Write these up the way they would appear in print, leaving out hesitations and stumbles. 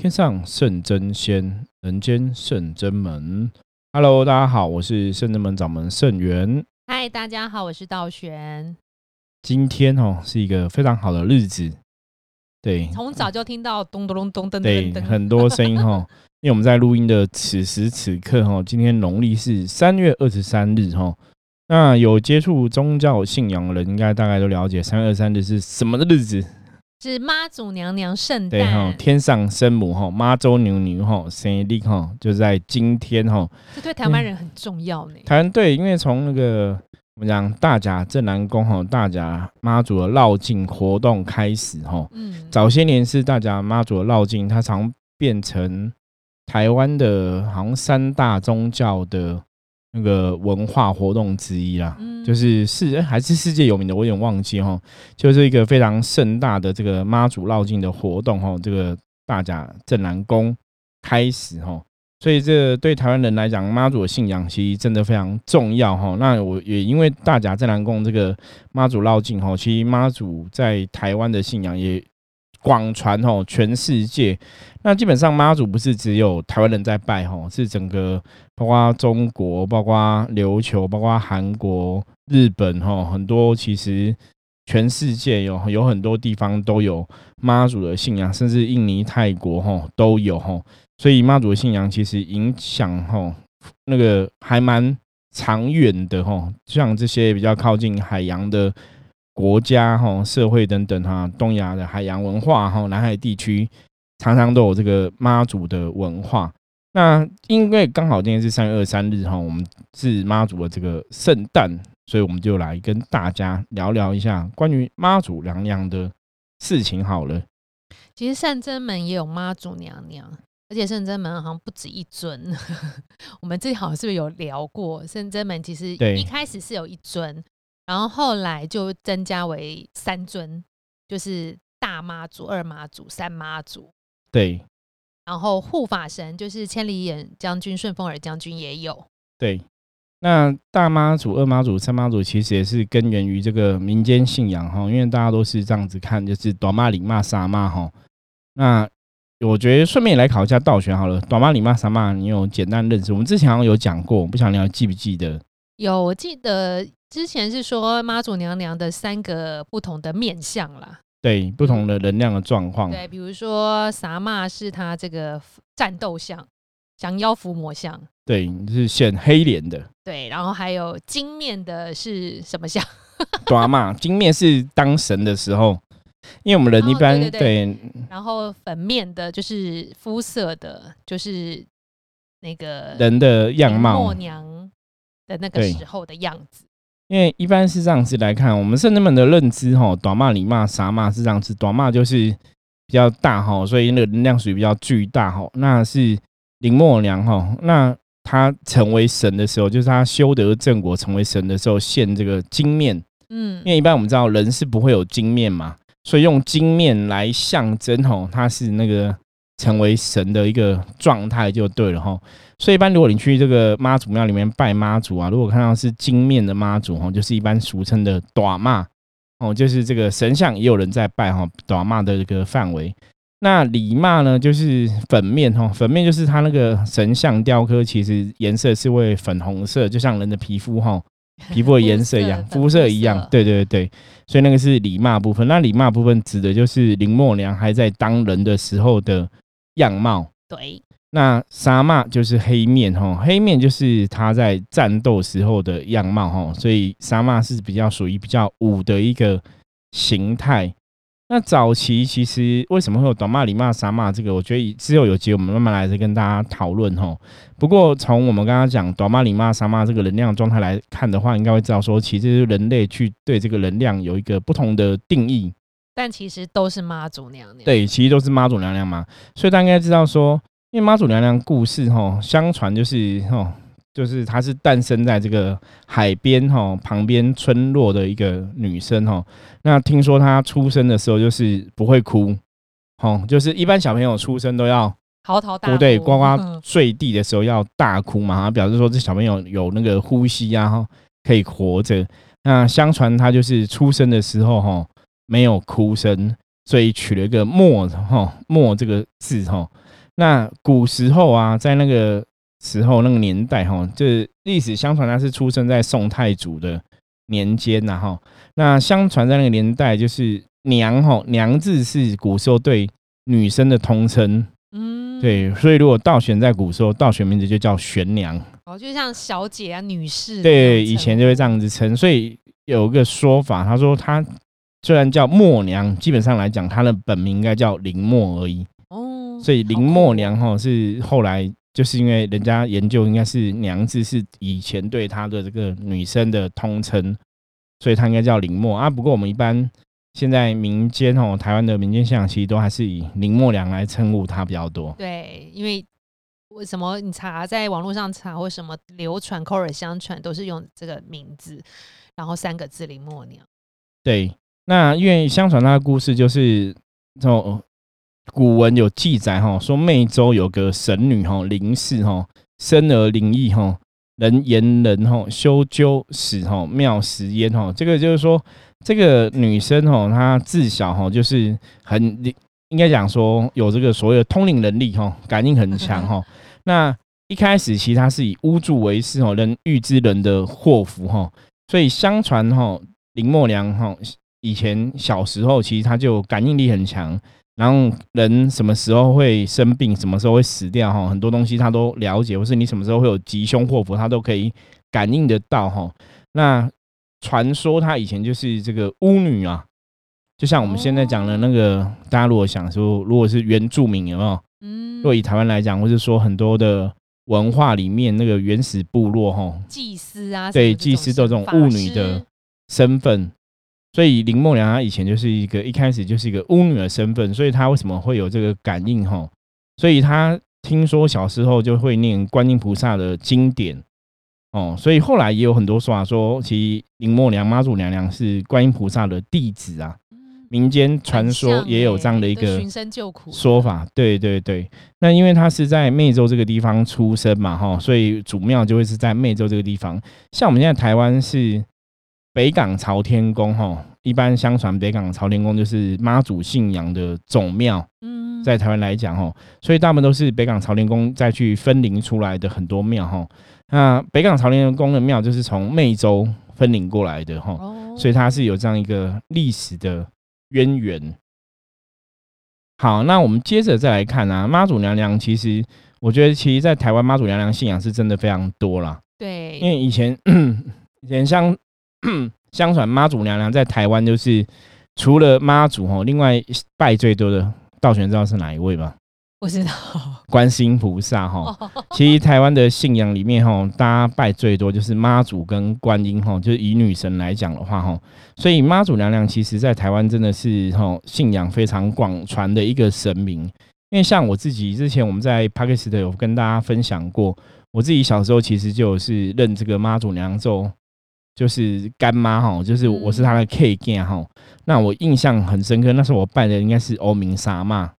天上圣真仙，人间圣真门。Hello， 大家好，我是圣真门掌门圣元。嗨，大家好，我是道玄。今天是一个非常好的日子，对，从早就听到咚咚咚咚噔噔噔，很多声音因为我们在录音的此时此刻今天农历是3月23日那有接触宗教信仰的人，应该大概都了解3月23日是什么的日子。是妈祖娘娘圣诞，对天上圣母妈祖娘娘生日就在今天这对台湾人很重要呢。台湾对，因为从那个我们讲大甲镇南宫大甲妈祖的绕境活动开始早些年是大甲妈祖的绕境，它常变成台湾的好像3大宗教的那个文化活动之一啦，就是还是世界有名的，我有点忘记就是一个非常盛大的这个妈祖绕境的活动这个大甲镇南宫开始所以这对台湾人来讲，妈祖的信仰其实真的非常重要那我也因为大甲镇南宫这个妈祖绕境其实妈祖在台湾的信仰也广传全世界。那基本上妈祖不是只有台湾人在拜是整个包括中国、包括琉球、包括韩国、日本很多，其实全世界 有很多地方都有妈祖的信仰，甚至印尼、泰国都有所以妈祖的信仰其实影响那个还蛮长远的像这些比较靠近海洋的国家、社会等等东亚的海洋文化南海地区常常都有这个妈祖的文化。那因为刚好今天是3月23日我们是妈祖的这个圣诞，所以我们就来跟大家聊聊一下关于妈祖娘娘的事情好了。其实圣真门也有妈祖娘娘，而且圣真门好像不止一尊我们之前好像是不是有聊过，圣真门其实一开始是有一尊，然后后来就增加为3尊，就是大妈祖、二妈祖、三妈祖。对。然后护法神就是千里眼将军、顺风耳将军也有。对。那大妈祖、二妈祖、三妈祖其实也是根源于这个民间信仰因为大家都是这样子看，就是大妈、二妈、三妈那我觉得顺便来考一下道玄好了，大妈、二妈、三妈你有简单认识？我们之前好像有讲过，我不晓得你还记不记得？有，我记得。之前是说妈祖娘娘的3个不同的面相啦，对，不同的能量的状况。对，比如说撒玛是她这个战斗相，降妖伏魔相，对，是显黑脸的。对，然后还有金面的是什么相？大妈金面是当神的时候，因为我们人一般对。然后粉面的就是肤色的，就是那个人的样貌，默娘的那个时候的样子。因为一般是这样子来看，我们圣真门的认知大妈、二妈、三妈是这样子，大妈就是比较大所以那个能量属于比较巨大那是林默娘那她成为神的时候，就是她修得正果成为神的时候现这个金面因为一般我们知道人是不会有金面嘛，所以用金面来象征她是那个成为神的一个状态就对了所以一般如果你去这个妈祖庙里面拜妈祖如果看到是金面的妈祖就是一般俗称的大妈就是这个神像也有人在拜大妈的这个范围。那里妈呢就是粉面粉面就是它那个神像雕刻其实颜色是会粉红色，就像人的皮肤的颜色一样，肤色一样，对对对，所以那个是里妈部分。那里妈部分指的就是林默娘还在当人的时候的样貌，对。那沙妈就是黑面黑面就是他在战斗时候的样貌所以沙妈是比较属于比较武的一个形态。那早期其实为什么会有大妈、二妈、三妈这个，我觉得之后有机会我们慢慢来跟大家讨论不过从我们刚刚讲大妈、二妈、三妈这个能量状态来看的话，应该会知道说其实是人类去对这个能量有一个不同的定义，但其实都是妈祖娘娘。对，其实都是妈祖娘娘嘛，所以大家应该知道说，因为妈祖娘娘故事相传就是她是诞生在这个海边旁边村落的一个女生那听说她出生的时候就是不会哭就是一般小朋友出生都要嚎啕大哭，对，呱呱坠地的时候要大哭嘛表示说这小朋友有那个呼吸可以活着。那相传她就是出生的时候没有哭声，所以取了一个默这个字那古时候啊，在那个时候那个年代哈，就是历史相传他是出生在宋太祖的年间呐哈。那相传在那个年代，就是娘哈，娘字是古时候对女生的通称。嗯，对，所以如果倒悬在古时候，倒悬名字就叫悬娘。哦，就像小姐啊、女士。对，以前就会这样子称。所以有一个说法，他说他虽然叫默娘，基本上来讲，他的本名应该叫林默而已。哦，所以林默娘哈是后来。就是因为人家研究应该是娘字是以前对她的这个女生的通称，所以她应该叫林默啊。不过我们一般现在民间哦，台湾的民间信仰其实都还是以林默娘来称呼她比较多。对，因为什么你查在网络上查或什么流传口耳相传都是用这个名字，然后三个字林默娘。对，那因为相传她的故事就是从。古文有记载说湄洲有个神女林氏，生而灵异，人言人修鸠使妙石焉。这个就是说这个女生她自小就是很应该讲说有这个所谓的通灵能力，感应很强。那一开始其实她是以巫祝为事，能预知人的祸福，所以相传林默娘以前小时候其实她就感应力很强，然后人什么时候会生病，什么时候会死掉，很多东西他都了解，或是你什么时候会有吉凶祸福，他都可以感应得到。那传说他以前就是这个巫女啊，就像我们现在讲的那个，大家如果想说，如果是原住民有没有？如果以台湾来讲，或是说很多的文化里面那个原始部落，祭司啊，对，祭司都有这种巫女的身份。所以林默娘她以前就是一开始就是一个巫女的身份，所以她为什么会有这个感应吼？所以她听说小时候就会念观音菩萨的经典哦，所以后来也有很多说法说，其实林默娘妈祖娘娘是观音菩萨的弟子啊，民间传说也有这样的一个寻声救苦说法。对对对，那因为她是在湄洲这个地方出生嘛吼，所以祖庙就会是在湄洲这个地方。像我们现在台湾是。北港朝天宫一般相传北港朝天宫就是妈祖信仰的总庙，在台湾来讲，所以大部分都是北港朝天宫再去分灵出来的很多庙。那北港朝天宫的庙就是从湄洲分灵过来的，所以它是有这样一个历史的渊源。好，那我们接着再来看啊，妈祖娘娘其实我觉得其实在台湾妈祖娘娘信仰是真的非常多啦。对，因为以前相传妈祖娘娘在台湾就是除了妈祖，另外拜最多的道玄知道是哪一位吧？不知道。观世音菩萨其实台湾的信仰里面大家拜最多就是妈祖跟观音，就是以女神来讲的话，所以妈祖娘娘其实在台湾真的是信仰非常广传的一个神明。因为像我自己之前我们在 Podcast 有跟大家分享过，我自己小时候其实就是认这个妈祖娘娘咒，就是干妈，就是我是她的 K 干哈。那我印象很深刻，那时候我拜的应该是欧明沙嘛，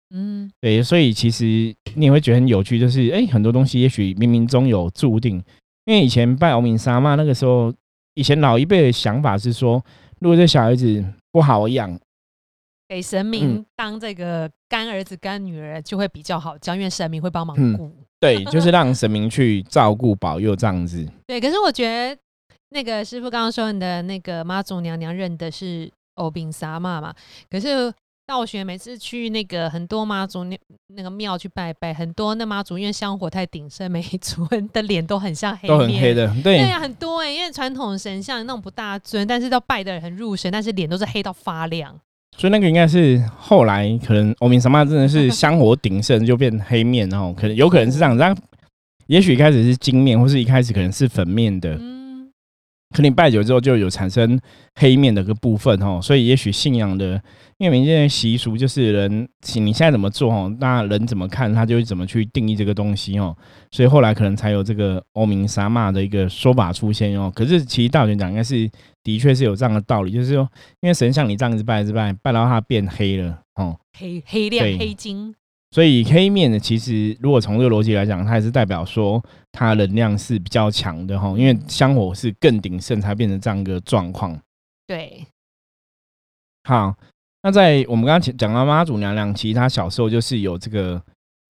对，所以其实你也会觉得很有趣，就是很多东西也许冥冥中有注定。因为以前拜欧明沙嘛，那个时候以前老一辈的想法是说，如果这小孩子不好养，给神明当这个干儿子干女儿就会比较好教，因为神明会帮忙顾，对，就是让神明去照顾保佑这样子。对，可是我觉得。那个师傅刚刚说你的那个妈祖娘娘认的是欧宾萨妈嘛，可是道玄每次去那个很多妈祖那个庙去拜拜，很多那妈祖因为香火太鼎盛，每一组人的脸都很像黑面，都很黑的，对啊，很多因为传统神像那种不大尊，但是都拜的很入神，但是脸都是黑到发亮，所以那个应该是后来可能欧宾萨妈真的是香火鼎盛就变黑面，然后有可能是这样子，也许一开始是金面，或是一开始可能是粉面的。可你拜久之后就有产生黑面的个部分，所以也许信仰的，因为民间的习俗就是人你现在怎么做，那人怎么看他就会怎么去定义这个东西，所以后来可能才有这个欧明沙妈的一个说法出现。可是其实道玄讲应该是的确是有这样的道理，就是说因为神像你这样子拜到它变黑了，黑亮黑金，所以黑面的其实如果从这个逻辑来讲，它还是代表说它能量是比较强的，因为香火是更鼎盛才变成这样一个状况。对，好，那在我们刚刚讲到妈祖娘娘，其实她小时候就是有这个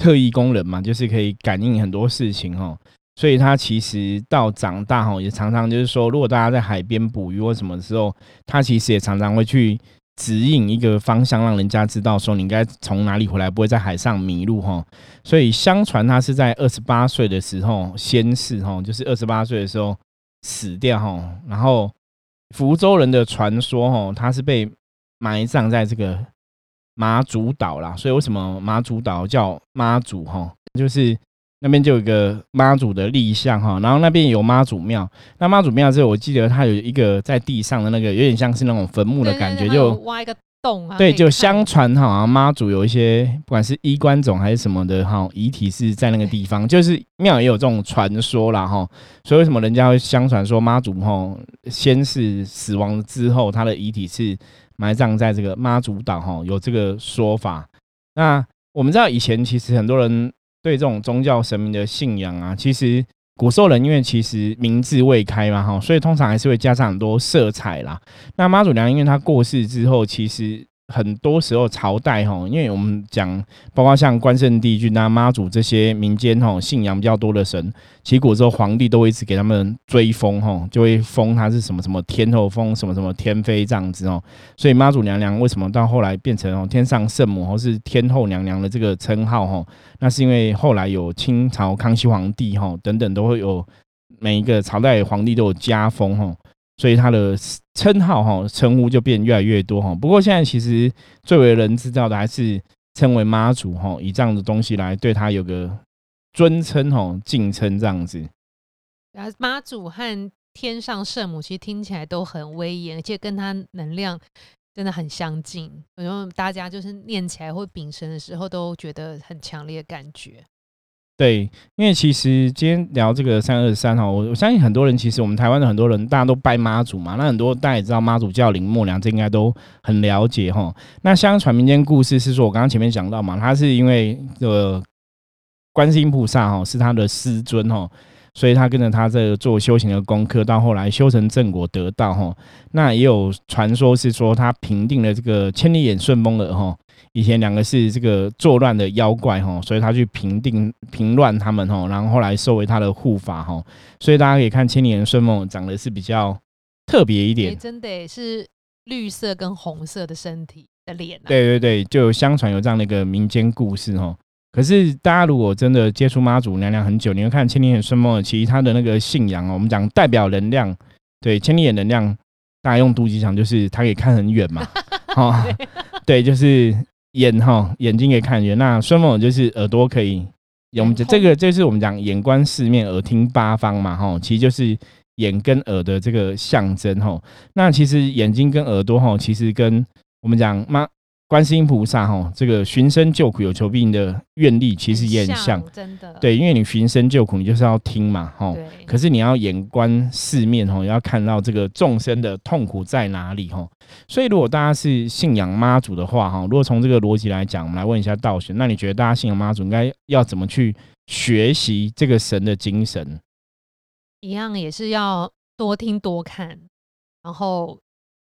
特异功能嘛，就是可以感应很多事情哦。所以他其实到长大也常常就是说，如果大家在海边捕鱼或什么时候，他其实也常常会去指引一个方向，让人家知道说你应该从哪里回来，不会在海上迷路。所以相传他是在28岁的时候仙逝，就是28岁的时候死掉。然后福州人的传说，他是被埋葬在这个马祖岛啦，所以为什么马祖岛叫妈祖，就是那边就有一个妈祖的立像，然后那边有妈祖庙。那妈祖庙之后，我记得它有一个在地上的那个，有点像是那种坟墓的感觉，就挖一个洞。对，就相传好像妈祖有一些不管是衣冠冢还是什么的遗体是在那个地方，就是庙也有这种传说啦。所以为什么人家会相传说妈祖先是死亡之后，他的遗体是埋葬在这个妈祖岛，有这个说法。那我们知道以前其实很多人对这种宗教神明的信仰啊，其实古时候人因为其实民智未开嘛，所以通常还是会加上很多色彩啦。那妈祖娘因为她过世之后，其实很多时候朝代，因为我们讲包括像关圣帝君啊、妈祖这些民间信仰比较多的神，其实古时候皇帝都会一直给他们追封，就会封他是什么什么天后，封什么什么天妃这样子。所以妈祖娘娘为什么到后来变成天上圣母或是天后娘娘的这个称号，那是因为后来有清朝康熙皇帝等等都会有，每一个朝代皇帝都有加封，所以他的称号称呼就变越来越多。不过现在其实最为人知道的还是称为妈祖，以这样的东西来对他有个尊称敬称这样子。妈祖和天上圣母其实听起来都很威严，而且跟他能量真的很相近，然后大家就是念起来或秉承的时候都觉得很强烈的感觉。对，因为其实今天聊这个323，我相信很多人，其实我们台湾的很多人大家都拜妈祖嘛，那很多大家也知道妈祖叫林默娘，这应该都很了解。那相传民间故事是说，我刚刚前面讲到嘛，他是因为观世音菩萨是他的师尊，所以他跟着他这做修行的功课，到后来修成正果得道。那也有传说是说他平定了这个千里眼顺风耳，以前两个是这个作乱的妖怪，所以他去平乱他们，然后后来收为他的护法。所以大家可以看千里眼顺风耳长得是比较特别一点，真的是绿色跟红色的身体的脸啊。对对对，就相传有这样的一个民间故事。可是大家如果真的接触妈祖娘娘很久，你会看千里眼顺风耳，其实他的那个信仰我们讲代表能量。对，千里眼能量大家用肚脐想，就是他可以看很远嘛、对，就是眼睛可以看很远。那顺风耳就是耳朵可以，我们这个就是我们讲眼观四面，耳听八方嘛，其实就是眼跟耳的这个象征。那其实眼睛跟耳朵其实跟我们讲观世音菩萨这个寻声救苦有求必应的愿力其实也很像，真的。对，因为你寻声救苦你就是要听嘛，可是你要眼观四面，要看到这个众生的痛苦在哪里。所以如果大家是信仰妈祖的话，如果从这个逻辑来讲，我们来问一下道玄，那你觉得大家信仰妈祖应该要怎么去学习这个神的精神？一样也是要多听多看，然后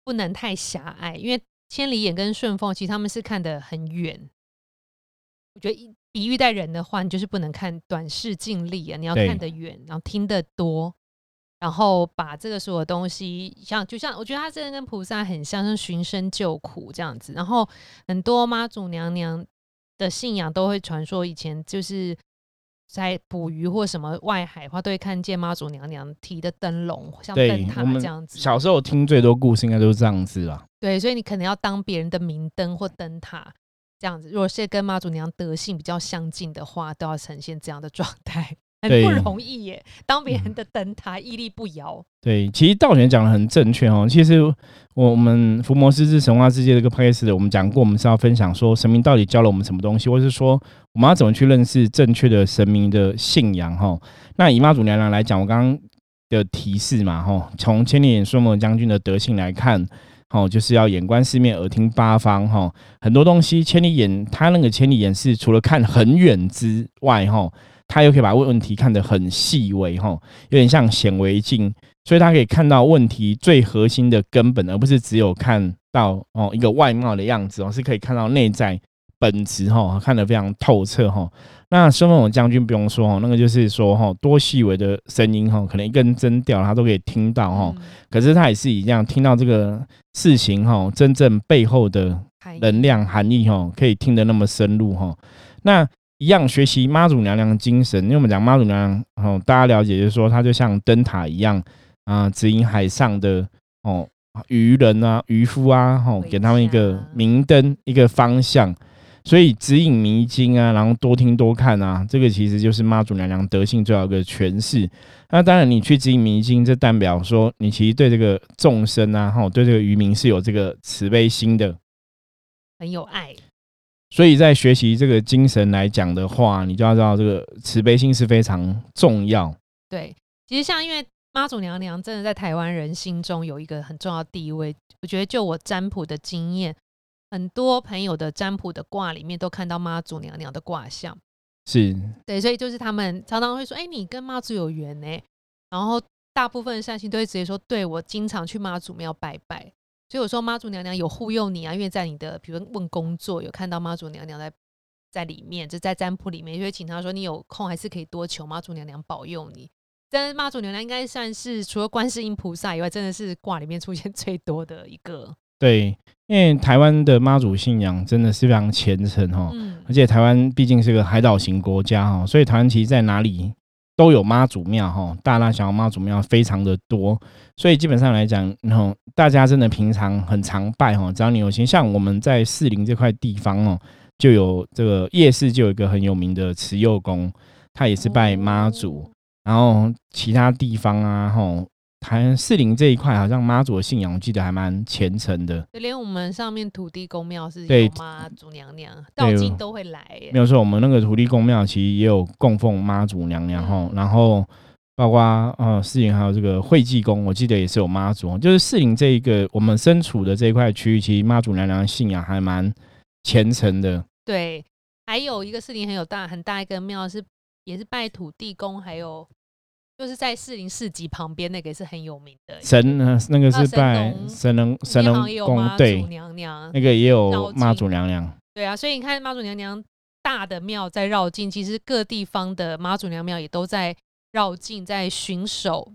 不能太狭隘，因为千里眼跟顺风其实他们是看得很远。我觉得比喻在人的话，你就是不能看短视近利啊，你要看得远，然后听得多，然后把这个所有东西就像我觉得他真的跟菩萨很像，是寻声救苦这样子。然后很多妈祖娘娘的信仰都会传说，以前就是在捕鱼或什么外海的话，都会看见妈祖娘娘提的灯笼，像灯塔这样子。小时候听最多故事应该都是这样子啦。对，所以你可能要当别人的明灯或灯塔这样子。如果是跟妈祖娘娘德性比较相近的话，都要呈现这样的状态，很不容易耶。当别人的灯塔，屹立不摇。对，其实道玄讲的很正确哦。其实我们福摩斯之神话世界这个 podcast 我们讲过，我们是要分享说神明到底教了我们什么东西，或是说我们要怎么去认识正确的神明的信仰哦。那以妈祖娘娘来讲，我刚刚的提示嘛从千里眼顺风耳将军的德性来看。就是要眼观四面，耳听八方。很多东西千里眼，他那个千里眼是除了看很远之外，他又可以把问题看得很细微，有点像显微镜，所以他可以看到问题最核心的根本，而不是只有看到一个外貌的样子，是可以看到内在本质看得非常透彻。那孙文勇将军不用说，那个就是说多细微的声音可能一根针调他都可以听到，可是他也是一样听到这个事情真正背后的能量含义可以听得那么深入。那一样学习妈祖娘娘的精神，因为我们讲妈祖娘娘大家了解就是说她就像灯塔一样指引海上的渔人啊渔夫啊给他们一个明灯一个方向，所以指引迷津啊，然后多听多看啊，这个其实就是妈祖娘娘德性最好的诠释。那当然你去指引迷津，这代表说你其实对这个众生啊对这个渔民是有这个慈悲心的，很有爱。所以在学习这个精神来讲的话，你就要知道这个慈悲心是非常重要。对，其实像因为妈祖娘娘真的在台湾人心中有一个很重要的地位，我觉得就我占卜的经验，很多朋友的占卜的卦里面都看到妈祖娘娘的卦象，是对，所以就是他们常常会说你跟妈祖有缘欸，然后大部分的善信都会直接说对我经常去妈祖庙拜拜，所以我说妈祖娘娘有护佑你啊，因为在你的比如说问工作有看到妈祖娘娘在里面，就在占卜里面，就会请她说你有空还是可以多求妈祖娘娘保佑你。但是妈祖娘娘应该算是除了观世音菩萨以外真的是卦里面出现最多的一个。对，因为台湾的妈祖信仰真的是非常虔诚而且台湾毕竟是个海岛型国家所以台湾其实在哪里都有妈祖庙，大大小小妈祖庙非常的多，所以基本上来讲大家真的平常很常拜，只要你有心，像我们在士林这块地方就有这个夜市就有一个很有名的慈幼宫，它也是拜妈祖然后其他地方啊士林这一块好像妈祖的信仰我记得还蛮虔诚的，连我们上面土地公庙是有妈祖娘娘，道经都会来耶，没有错，我们那个土地公庙其实也有供奉妈祖娘娘然后包括士林还有这个会济宫我记得也是有妈祖，就是士林这一个我们身处的这一块区域其实妈祖娘娘的信仰还蛮虔诚的。对，还有一个士林很大一个庙是也是拜土地公，还有就是在士林市集旁边那个也是很有名的神那个是拜神农公，对，娘娘那个也有妈祖娘娘。对啊，所以你看妈祖娘娘大的庙在绕境，其实各地方的妈祖娘庙也都在绕境在巡守，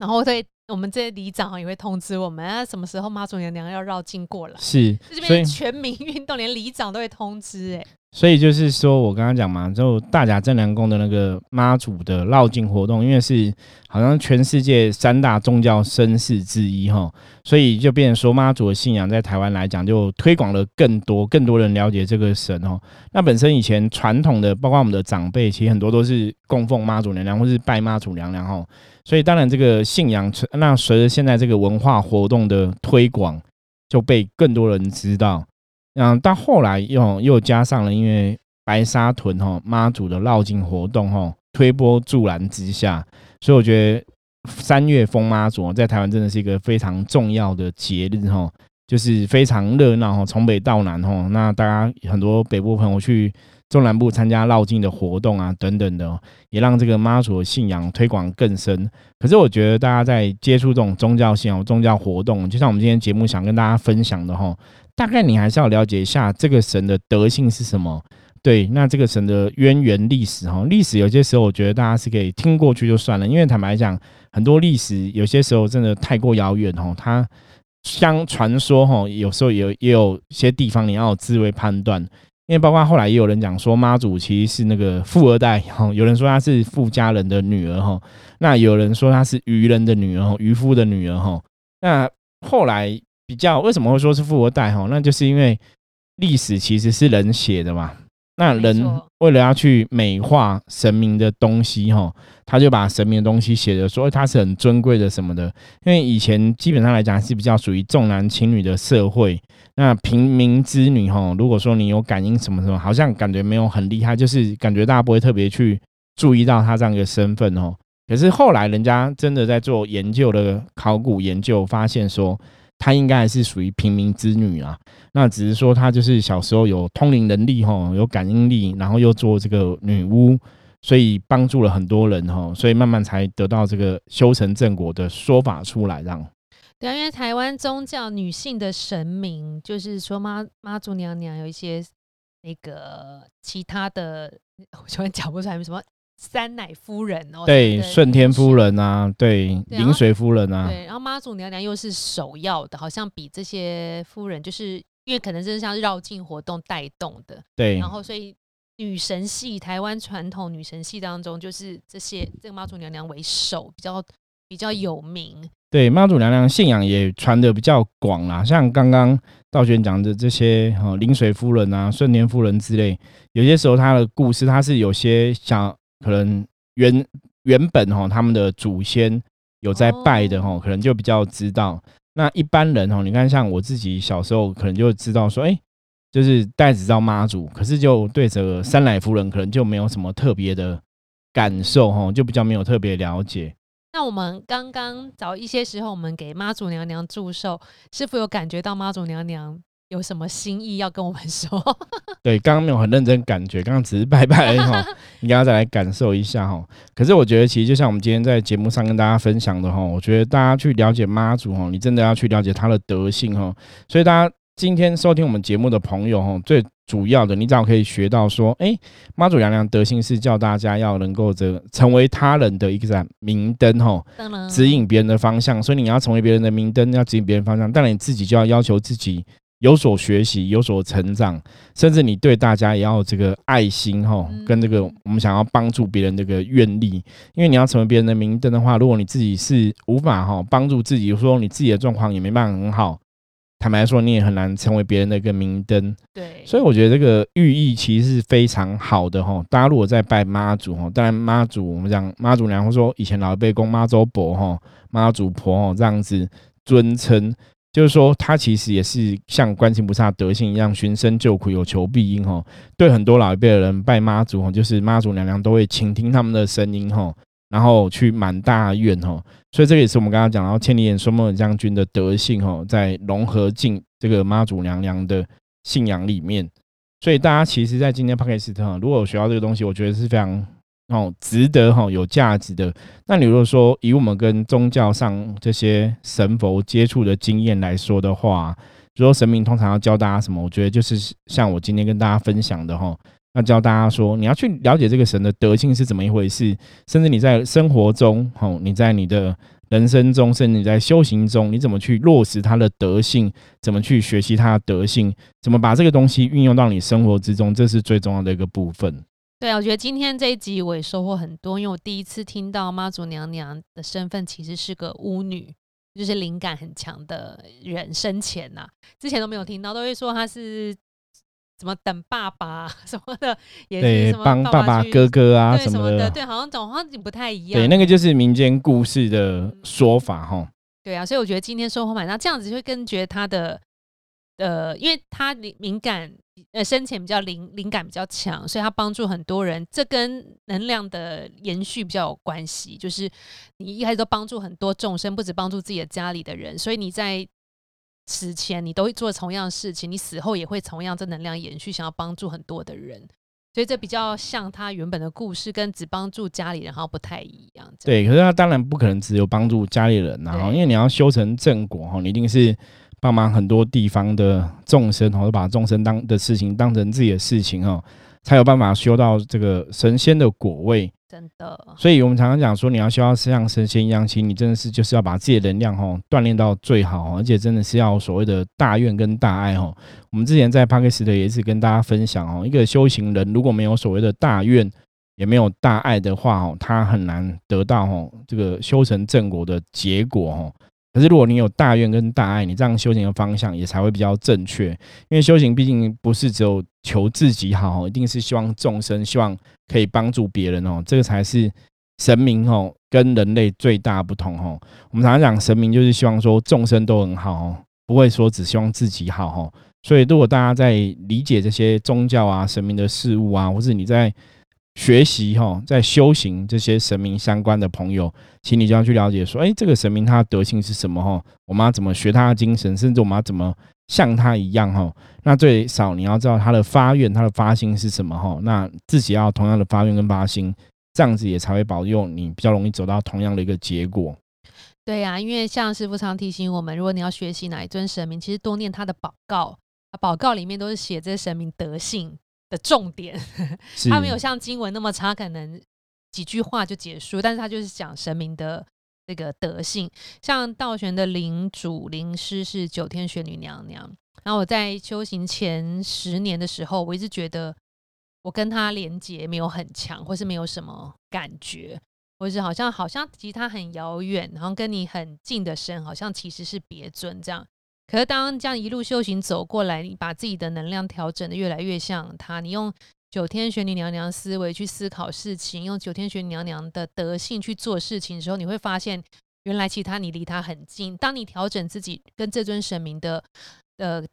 然后对我们这些里长也会通知我们什么时候妈祖娘娘要绕境过来，是这边全民运动连里长都会通知耶。所以就是说我刚刚讲嘛，就大甲镇南宫的那个妈祖的绕境活动，因为是好像全世界三大宗教绅士之一所以就变成说妈祖的信仰在台湾来讲就推广了更多人了解这个神那本身以前传统的包括我们的长辈其实很多都是供奉妈祖娘娘或是拜妈祖娘娘所以当然这个信仰那随着现在这个文化活动的推广就被更多人知道到后来又加上了因为白沙屯妈祖的绕境活动推波助澜之下，所以我觉得三月封妈祖在台湾真的是一个非常重要的节日就是非常热闹从北到南那大家很多北部朋友去中南部参加绕境的活动啊等等的也让这个妈祖的信仰推广更深。可是我觉得大家在接触这种宗教信仰宗教活动，就像我们今天节目想跟大家分享的大概你还是要了解一下这个神的德性是什么，对，那这个神的渊源历史历史有些时候我觉得大家是可以听过去就算了，因为坦白讲很多历史有些时候真的太过遥远它像传说有时候也有些地方你要有智慧判断，因为包括后来也有人讲说妈祖其实是那个富二代有人说她是富家人的女儿那有人说她是渔人的女儿渔夫的女儿那后来比较为什么会说是富二代那就是因为历史其实是人写的嘛，那人为了要去美化神明的东西他就把神明的东西写的说他是很尊贵的什么的，因为以前基本上来讲是比较属于重男轻女的社会，那平民之女如果说你有感应什么什么好像感觉没有很厉害，就是感觉大家不会特别去注意到他这样一个身份可是后来人家真的在做研究的考古研究发现说她应该还是属于平民之女啊，那只是说她就是小时候有通灵能力有感应力，然后又做这个女巫，所以帮助了很多人所以慢慢才得到这个修成正果的说法出来让。对啊，因为台湾宗教女性的神明就是说妈祖娘娘有一些那个其他的，我突然讲不出来什么三奶夫人哦，对，顺天夫人啊，对，临水夫人啊，对，然后妈祖娘娘又是首要的，好像比这些夫人就是。因为可能真的像绕境活动带动的，对，然后所以女神戏，台湾传统女神戏当中，就是这些这个妈祖娘娘为首，比较有名。对，妈祖娘娘信仰也传得比较广啦，像刚刚道玄讲的这些临水夫人啊、顺天夫人之类，有些时候她的故事，她是有些想可能原本他们的祖先有在拜的可能就比较知道。那一般人你看像我自己小时候可能就知道说就是带只知道妈祖，可是就对这个三奶夫人可能就没有什么特别的感受，就比较没有特别了解。那我们刚刚早一些时候我们给妈祖娘娘祝寿，是否有感觉到妈祖娘娘有什么心意要跟我们说？对，刚刚没有很认真感觉，刚刚只是拜拜而已你刚刚再来感受一下可是我觉得其实就像我们今天在节目上跟大家分享的我觉得大家去了解妈祖你真的要去了解她的德性所以大家今天收听我们节目的朋友最主要的你只要可以学到说妈祖娘娘德性是叫大家要能够成为他人的一盏明灯指引别人的方向，所以你要成为别人的明灯，要指引别人方向，但你自己就要要求自己有所学习，有所成长，甚至你对大家也要这个爱心跟这个我们想要帮助别人这个愿力。因为你要成为别人的明灯的话，如果你自己是无法帮助自己，说你自己的状况也没办法很好，坦白说你也很难成为别人的一个明灯。对，所以我觉得这个寓意其实是非常好的大家如果在拜妈祖当然妈祖我们讲妈祖娘，或说以前老一辈公妈祖婆、妈祖婆这样子尊称，就是说他其实也是像观世音菩萨德性一样寻声救苦有求必应对很多老一辈的人拜妈祖就是妈祖娘娘都会倾听他们的声音然后去满大愿所以这个也是我们刚刚讲到千里眼孙梦将军的德性在融合进这个妈祖娘娘的信仰里面。所以大家其实在今天 Podcast 如果有学到这个东西，我觉得是非常值得有价值的。那你如果说以我们跟宗教上这些神佛接触的经验来说的话，如果神明通常要教大家什么，我觉得就是像我今天跟大家分享的要教大家说你要去了解这个神的德性是怎么一回事，甚至你在生活中你在你的人生中，甚至你在修行中，你怎么去落实他的德性，怎么去学习他的德性，怎么把这个东西运用到你生活之中，这是最重要的一个部分。对，我觉得今天这一集我也收获很多，因为我第一次听到妈祖娘娘的身份其实是个巫女，就是灵感很强的人，生前啊之前都没有听到，都会说她是什么等爸爸什么的，也是什么帮爸爸哥哥啊什么的，对，好像不太一样，对，那个就是民间故事的说法对啊，所以我觉得今天收获蛮大，这样子会更觉得她的因为她敏感生前比较灵感比较强，所以他帮助很多人，这跟能量的延续比较有关系，就是你一开始都帮助很多众生，不只帮助自己的家里的人，所以你在死前你都会做同样的事情，你死后也会同样这能量延续，想要帮助很多的人，所以这比较像他原本的故事，跟只帮助家里人好像不太一样。对，可是他当然不可能只有帮助家里人因为你要修成正果，你一定是帮忙很多地方的众生把众生的事情当成自己的事情才有办法修到这个神仙的果位。真的，所以我们常常讲说你要修到像神仙一样，其实你真的是就是要把自己的能量锻炼到最好而且真的是要所谓的大愿跟大爱我们之前在 Podcast 也一直跟大家分享一个修行人如果没有所谓的大愿也没有大爱的话他很难得到这个修成正果的结果可是如果你有大愿跟大爱，你这样修行的方向也才会比较正确，因为修行毕竟不是只有求自己好一定是希望众生，希望可以帮助别人这个才是神明跟人类最大不同我们常常讲神明就是希望说众生都很好不会说只希望自己好所以如果大家在理解这些宗教啊神明的事物啊，或是你在学习在修行这些神明相关的朋友，请你就要去了解说这个神明他的德性是什么我们要怎么学他的精神，甚至我们要怎么像他一样那最少你要知道他的发愿他的发心是什么那自己要同样的发愿跟发心，这样子也才会保佑你比较容易走到同样的一个结果。对啊，因为像师父常提醒我们，如果你要学习哪一尊神明，其实多念他的宝诰，宝诰里面都是写这神明德性的重点他没有像经文那么长，可能几句话就结束，但是他就是讲神明的这个德性。像道玄的领主灵师是九天玄女娘娘，然后我在修行前10年的时候，我一直觉得我跟他连结没有很强，或是没有什么感觉，或是好像其实他很遥远，然后跟你很近的神好像其实是别尊这样。可是当这样一路修行走过来，你把自己的能量调整的越来越像他，你用九天玄女娘娘思维去思考事情，用九天玄女娘娘的德性去做事情的时候，你会发现原来其他你离他很近。当你调整自己跟这尊神明的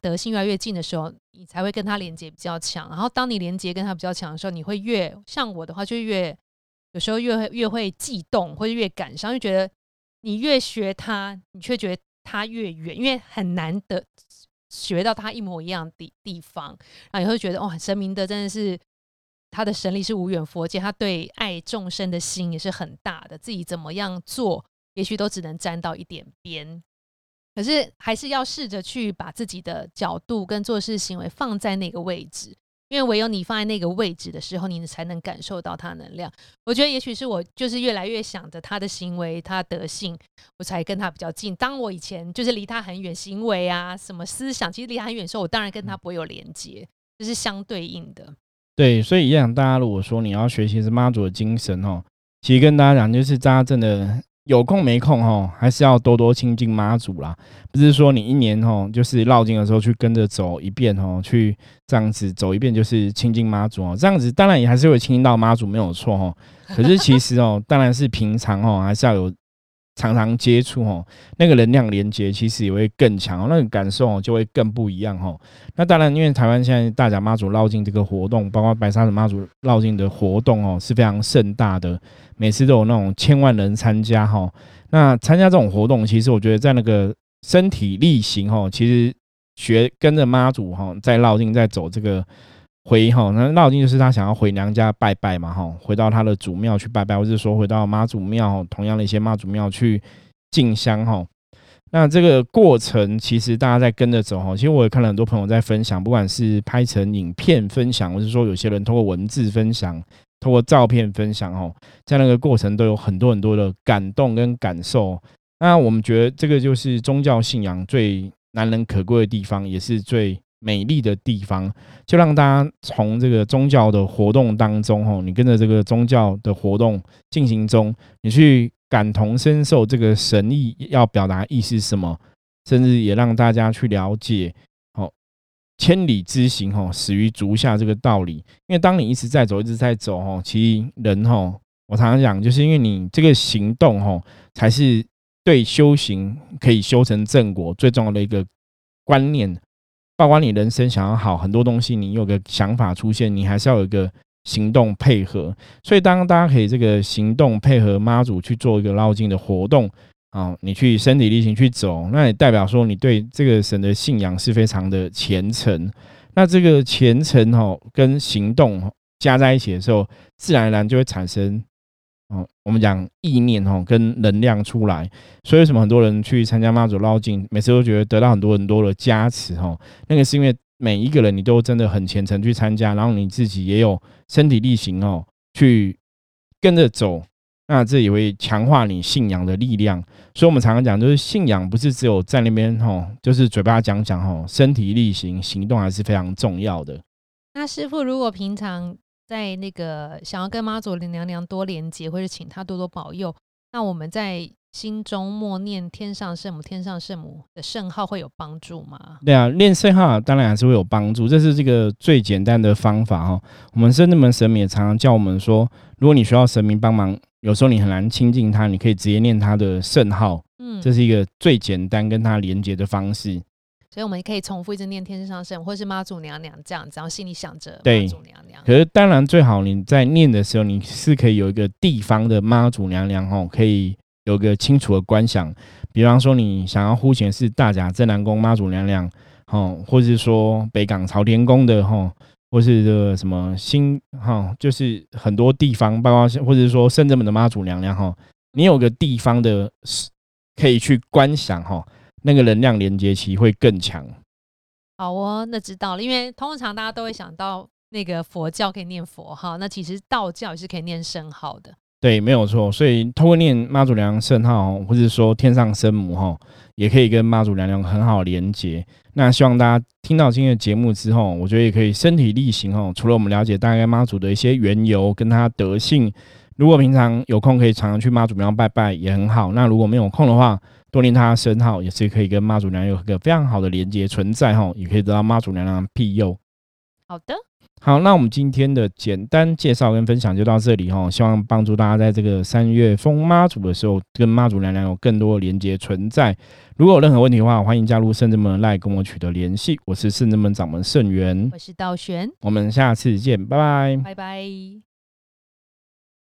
德性越来越近的时候，你才会跟他连接比较强。然后当你连接跟他比较强的时候，你会越像我的话就越有时候 越会悸动，或者越感伤，就觉得你越学他你却觉得他越远，因为很难得学到他一模一样的地方。然后你会觉得哇，神明的真的是他的神力是无远弗届，他对爱众生的心也是很大的，自己怎么样做也许都只能沾到一点边。可是还是要试着去把自己的角度跟做事行为放在那个位置，因为唯有你放在那个位置的时候，你才能感受到他能量。我觉得也许是我就是越来越想着他的行为他德性，我才跟他比较近。当我以前就是离他很远，行为啊什么思想其实离他很远的时候，我当然跟他不会有连接，这是相对应的。对，所以一样，大家如果说你要学习是妈祖的精神哦，其实跟大家讲，就是大家真的有空没空哦，还是要多多亲近妈祖啦。不是说你一年哦，就是绕境的时候去跟着走一遍哦，去这样子走一遍就是亲近妈祖哦。这样子当然也还是会亲近到妈祖没有错哦。可是其实哦，当然是平常哦，还是要有常常接触哦，那个能量连接其实也会更强哦，那个感受哦就会更不一样哦。那当然，因为台湾现在大甲妈祖绕境这个活动，包括白沙屯妈祖绕境的活动哦，是非常盛大的，每次都有那种1000万人参加哦。那参加这种活动，其实我觉得在那个身体力行哦，其实学跟着妈祖哦，在绕境在走这个。回吼，那绕境就是他想要回娘家拜拜嘛吼，回到他的祖庙去拜拜，或者说回到妈祖庙，同样的一些妈祖庙去进香吼。那这个过程其实大家在跟着走吼，其实我也看了很多朋友在分享，不管是拍成影片分享，或是说有些人透过文字分享，透过照片分享吼，在那个过程都有很多很多的感动跟感受。那我们觉得这个就是宗教信仰最难能可贵的地方，也是最美丽的地方，就让大家从这个宗教的活动当中，你跟着这个宗教的活动进行中，你去感同身受这个神意要表达意思是什么，甚至也让大家去了解千里之行始于足下这个道理。因为当你一直在走，其实人我常常讲，就是因为你这个行动才是对修行可以修成正果最重要的一个观念。包括你人生想要好，很多东西你有个想法出现，你还是要有一个行动配合。所以当大家可以这个行动配合妈祖去做一个绕境的活动，你去身体力行去走，那也代表说你对这个神的信仰是非常的虔诚。那这个虔诚跟行动加在一起的时候，自然而然就会产生我们讲意念跟能量出来。所以为什么很多人去参加妈祖绕境，每次都觉得得到很多的加持，那个是因为每一个人你都真的很虔诚去参加，然后你自己也有身体力行，去跟着走，那这也会强化你信仰的力量。所以我们常常讲，就是信仰不是只有在那边，就是嘴巴讲，身体力行，行动还是非常重要的。那师父，如果平常在那个想要跟妈祖娘娘多连接，或者请她多多保佑，那我们在心中默念天上圣母的圣号会有帮助吗？对啊，念圣号当然还是会有帮助，这是这个最简单的方法。我们甚至们神明也常常叫我们说，如果你需要神明帮忙，有时候你很难亲近他，你可以直接念他的圣号，这是一个最简单跟他连接的方式。所以我们可以重复一直念天上圣母或是妈祖娘娘这样，只要心里想着妈祖娘娘。可是当然最好你在念的时候，你是可以有一个地方的妈祖娘娘，可以有个清楚的观想。比方说你想要呼请是大甲镇南宫妈祖娘娘，或是说北港朝天宫的，或是这什么新，就是很多地方，包括或者说圣真门的妈祖娘娘，你有个地方的可以去观想，那个能量连接期会更强。好哦，那知道了。因为通常大家都会想到那个佛教可以念佛号，那其实道教也是可以念圣号的。对，没有错。所以透过念妈祖娘娘圣号，或是说天上圣母，也可以跟妈祖娘娘很好连结。那希望大家听到今天的节目之后，我觉得也可以身体力行，除了我们了解大概妈祖的一些缘由跟她德性，如果平常有空可以常常去妈祖庙拜拜也很好，那如果没有空的话，多念她的圣号也是可以跟妈祖娘娘有一个非常好的连结存在，也可以得到妈祖娘娘的庇佑。好的，好，那我们今天的简单介绍跟分享就到这里，希望帮助大家在这个三月封妈祖的时候跟妈祖娘娘有更多的连结存在。如果有任何问题的话，欢迎加入圣真门LINE跟我取得联系。我是圣真门掌门圣元，我是道玄，我们下次见，拜拜，拜拜。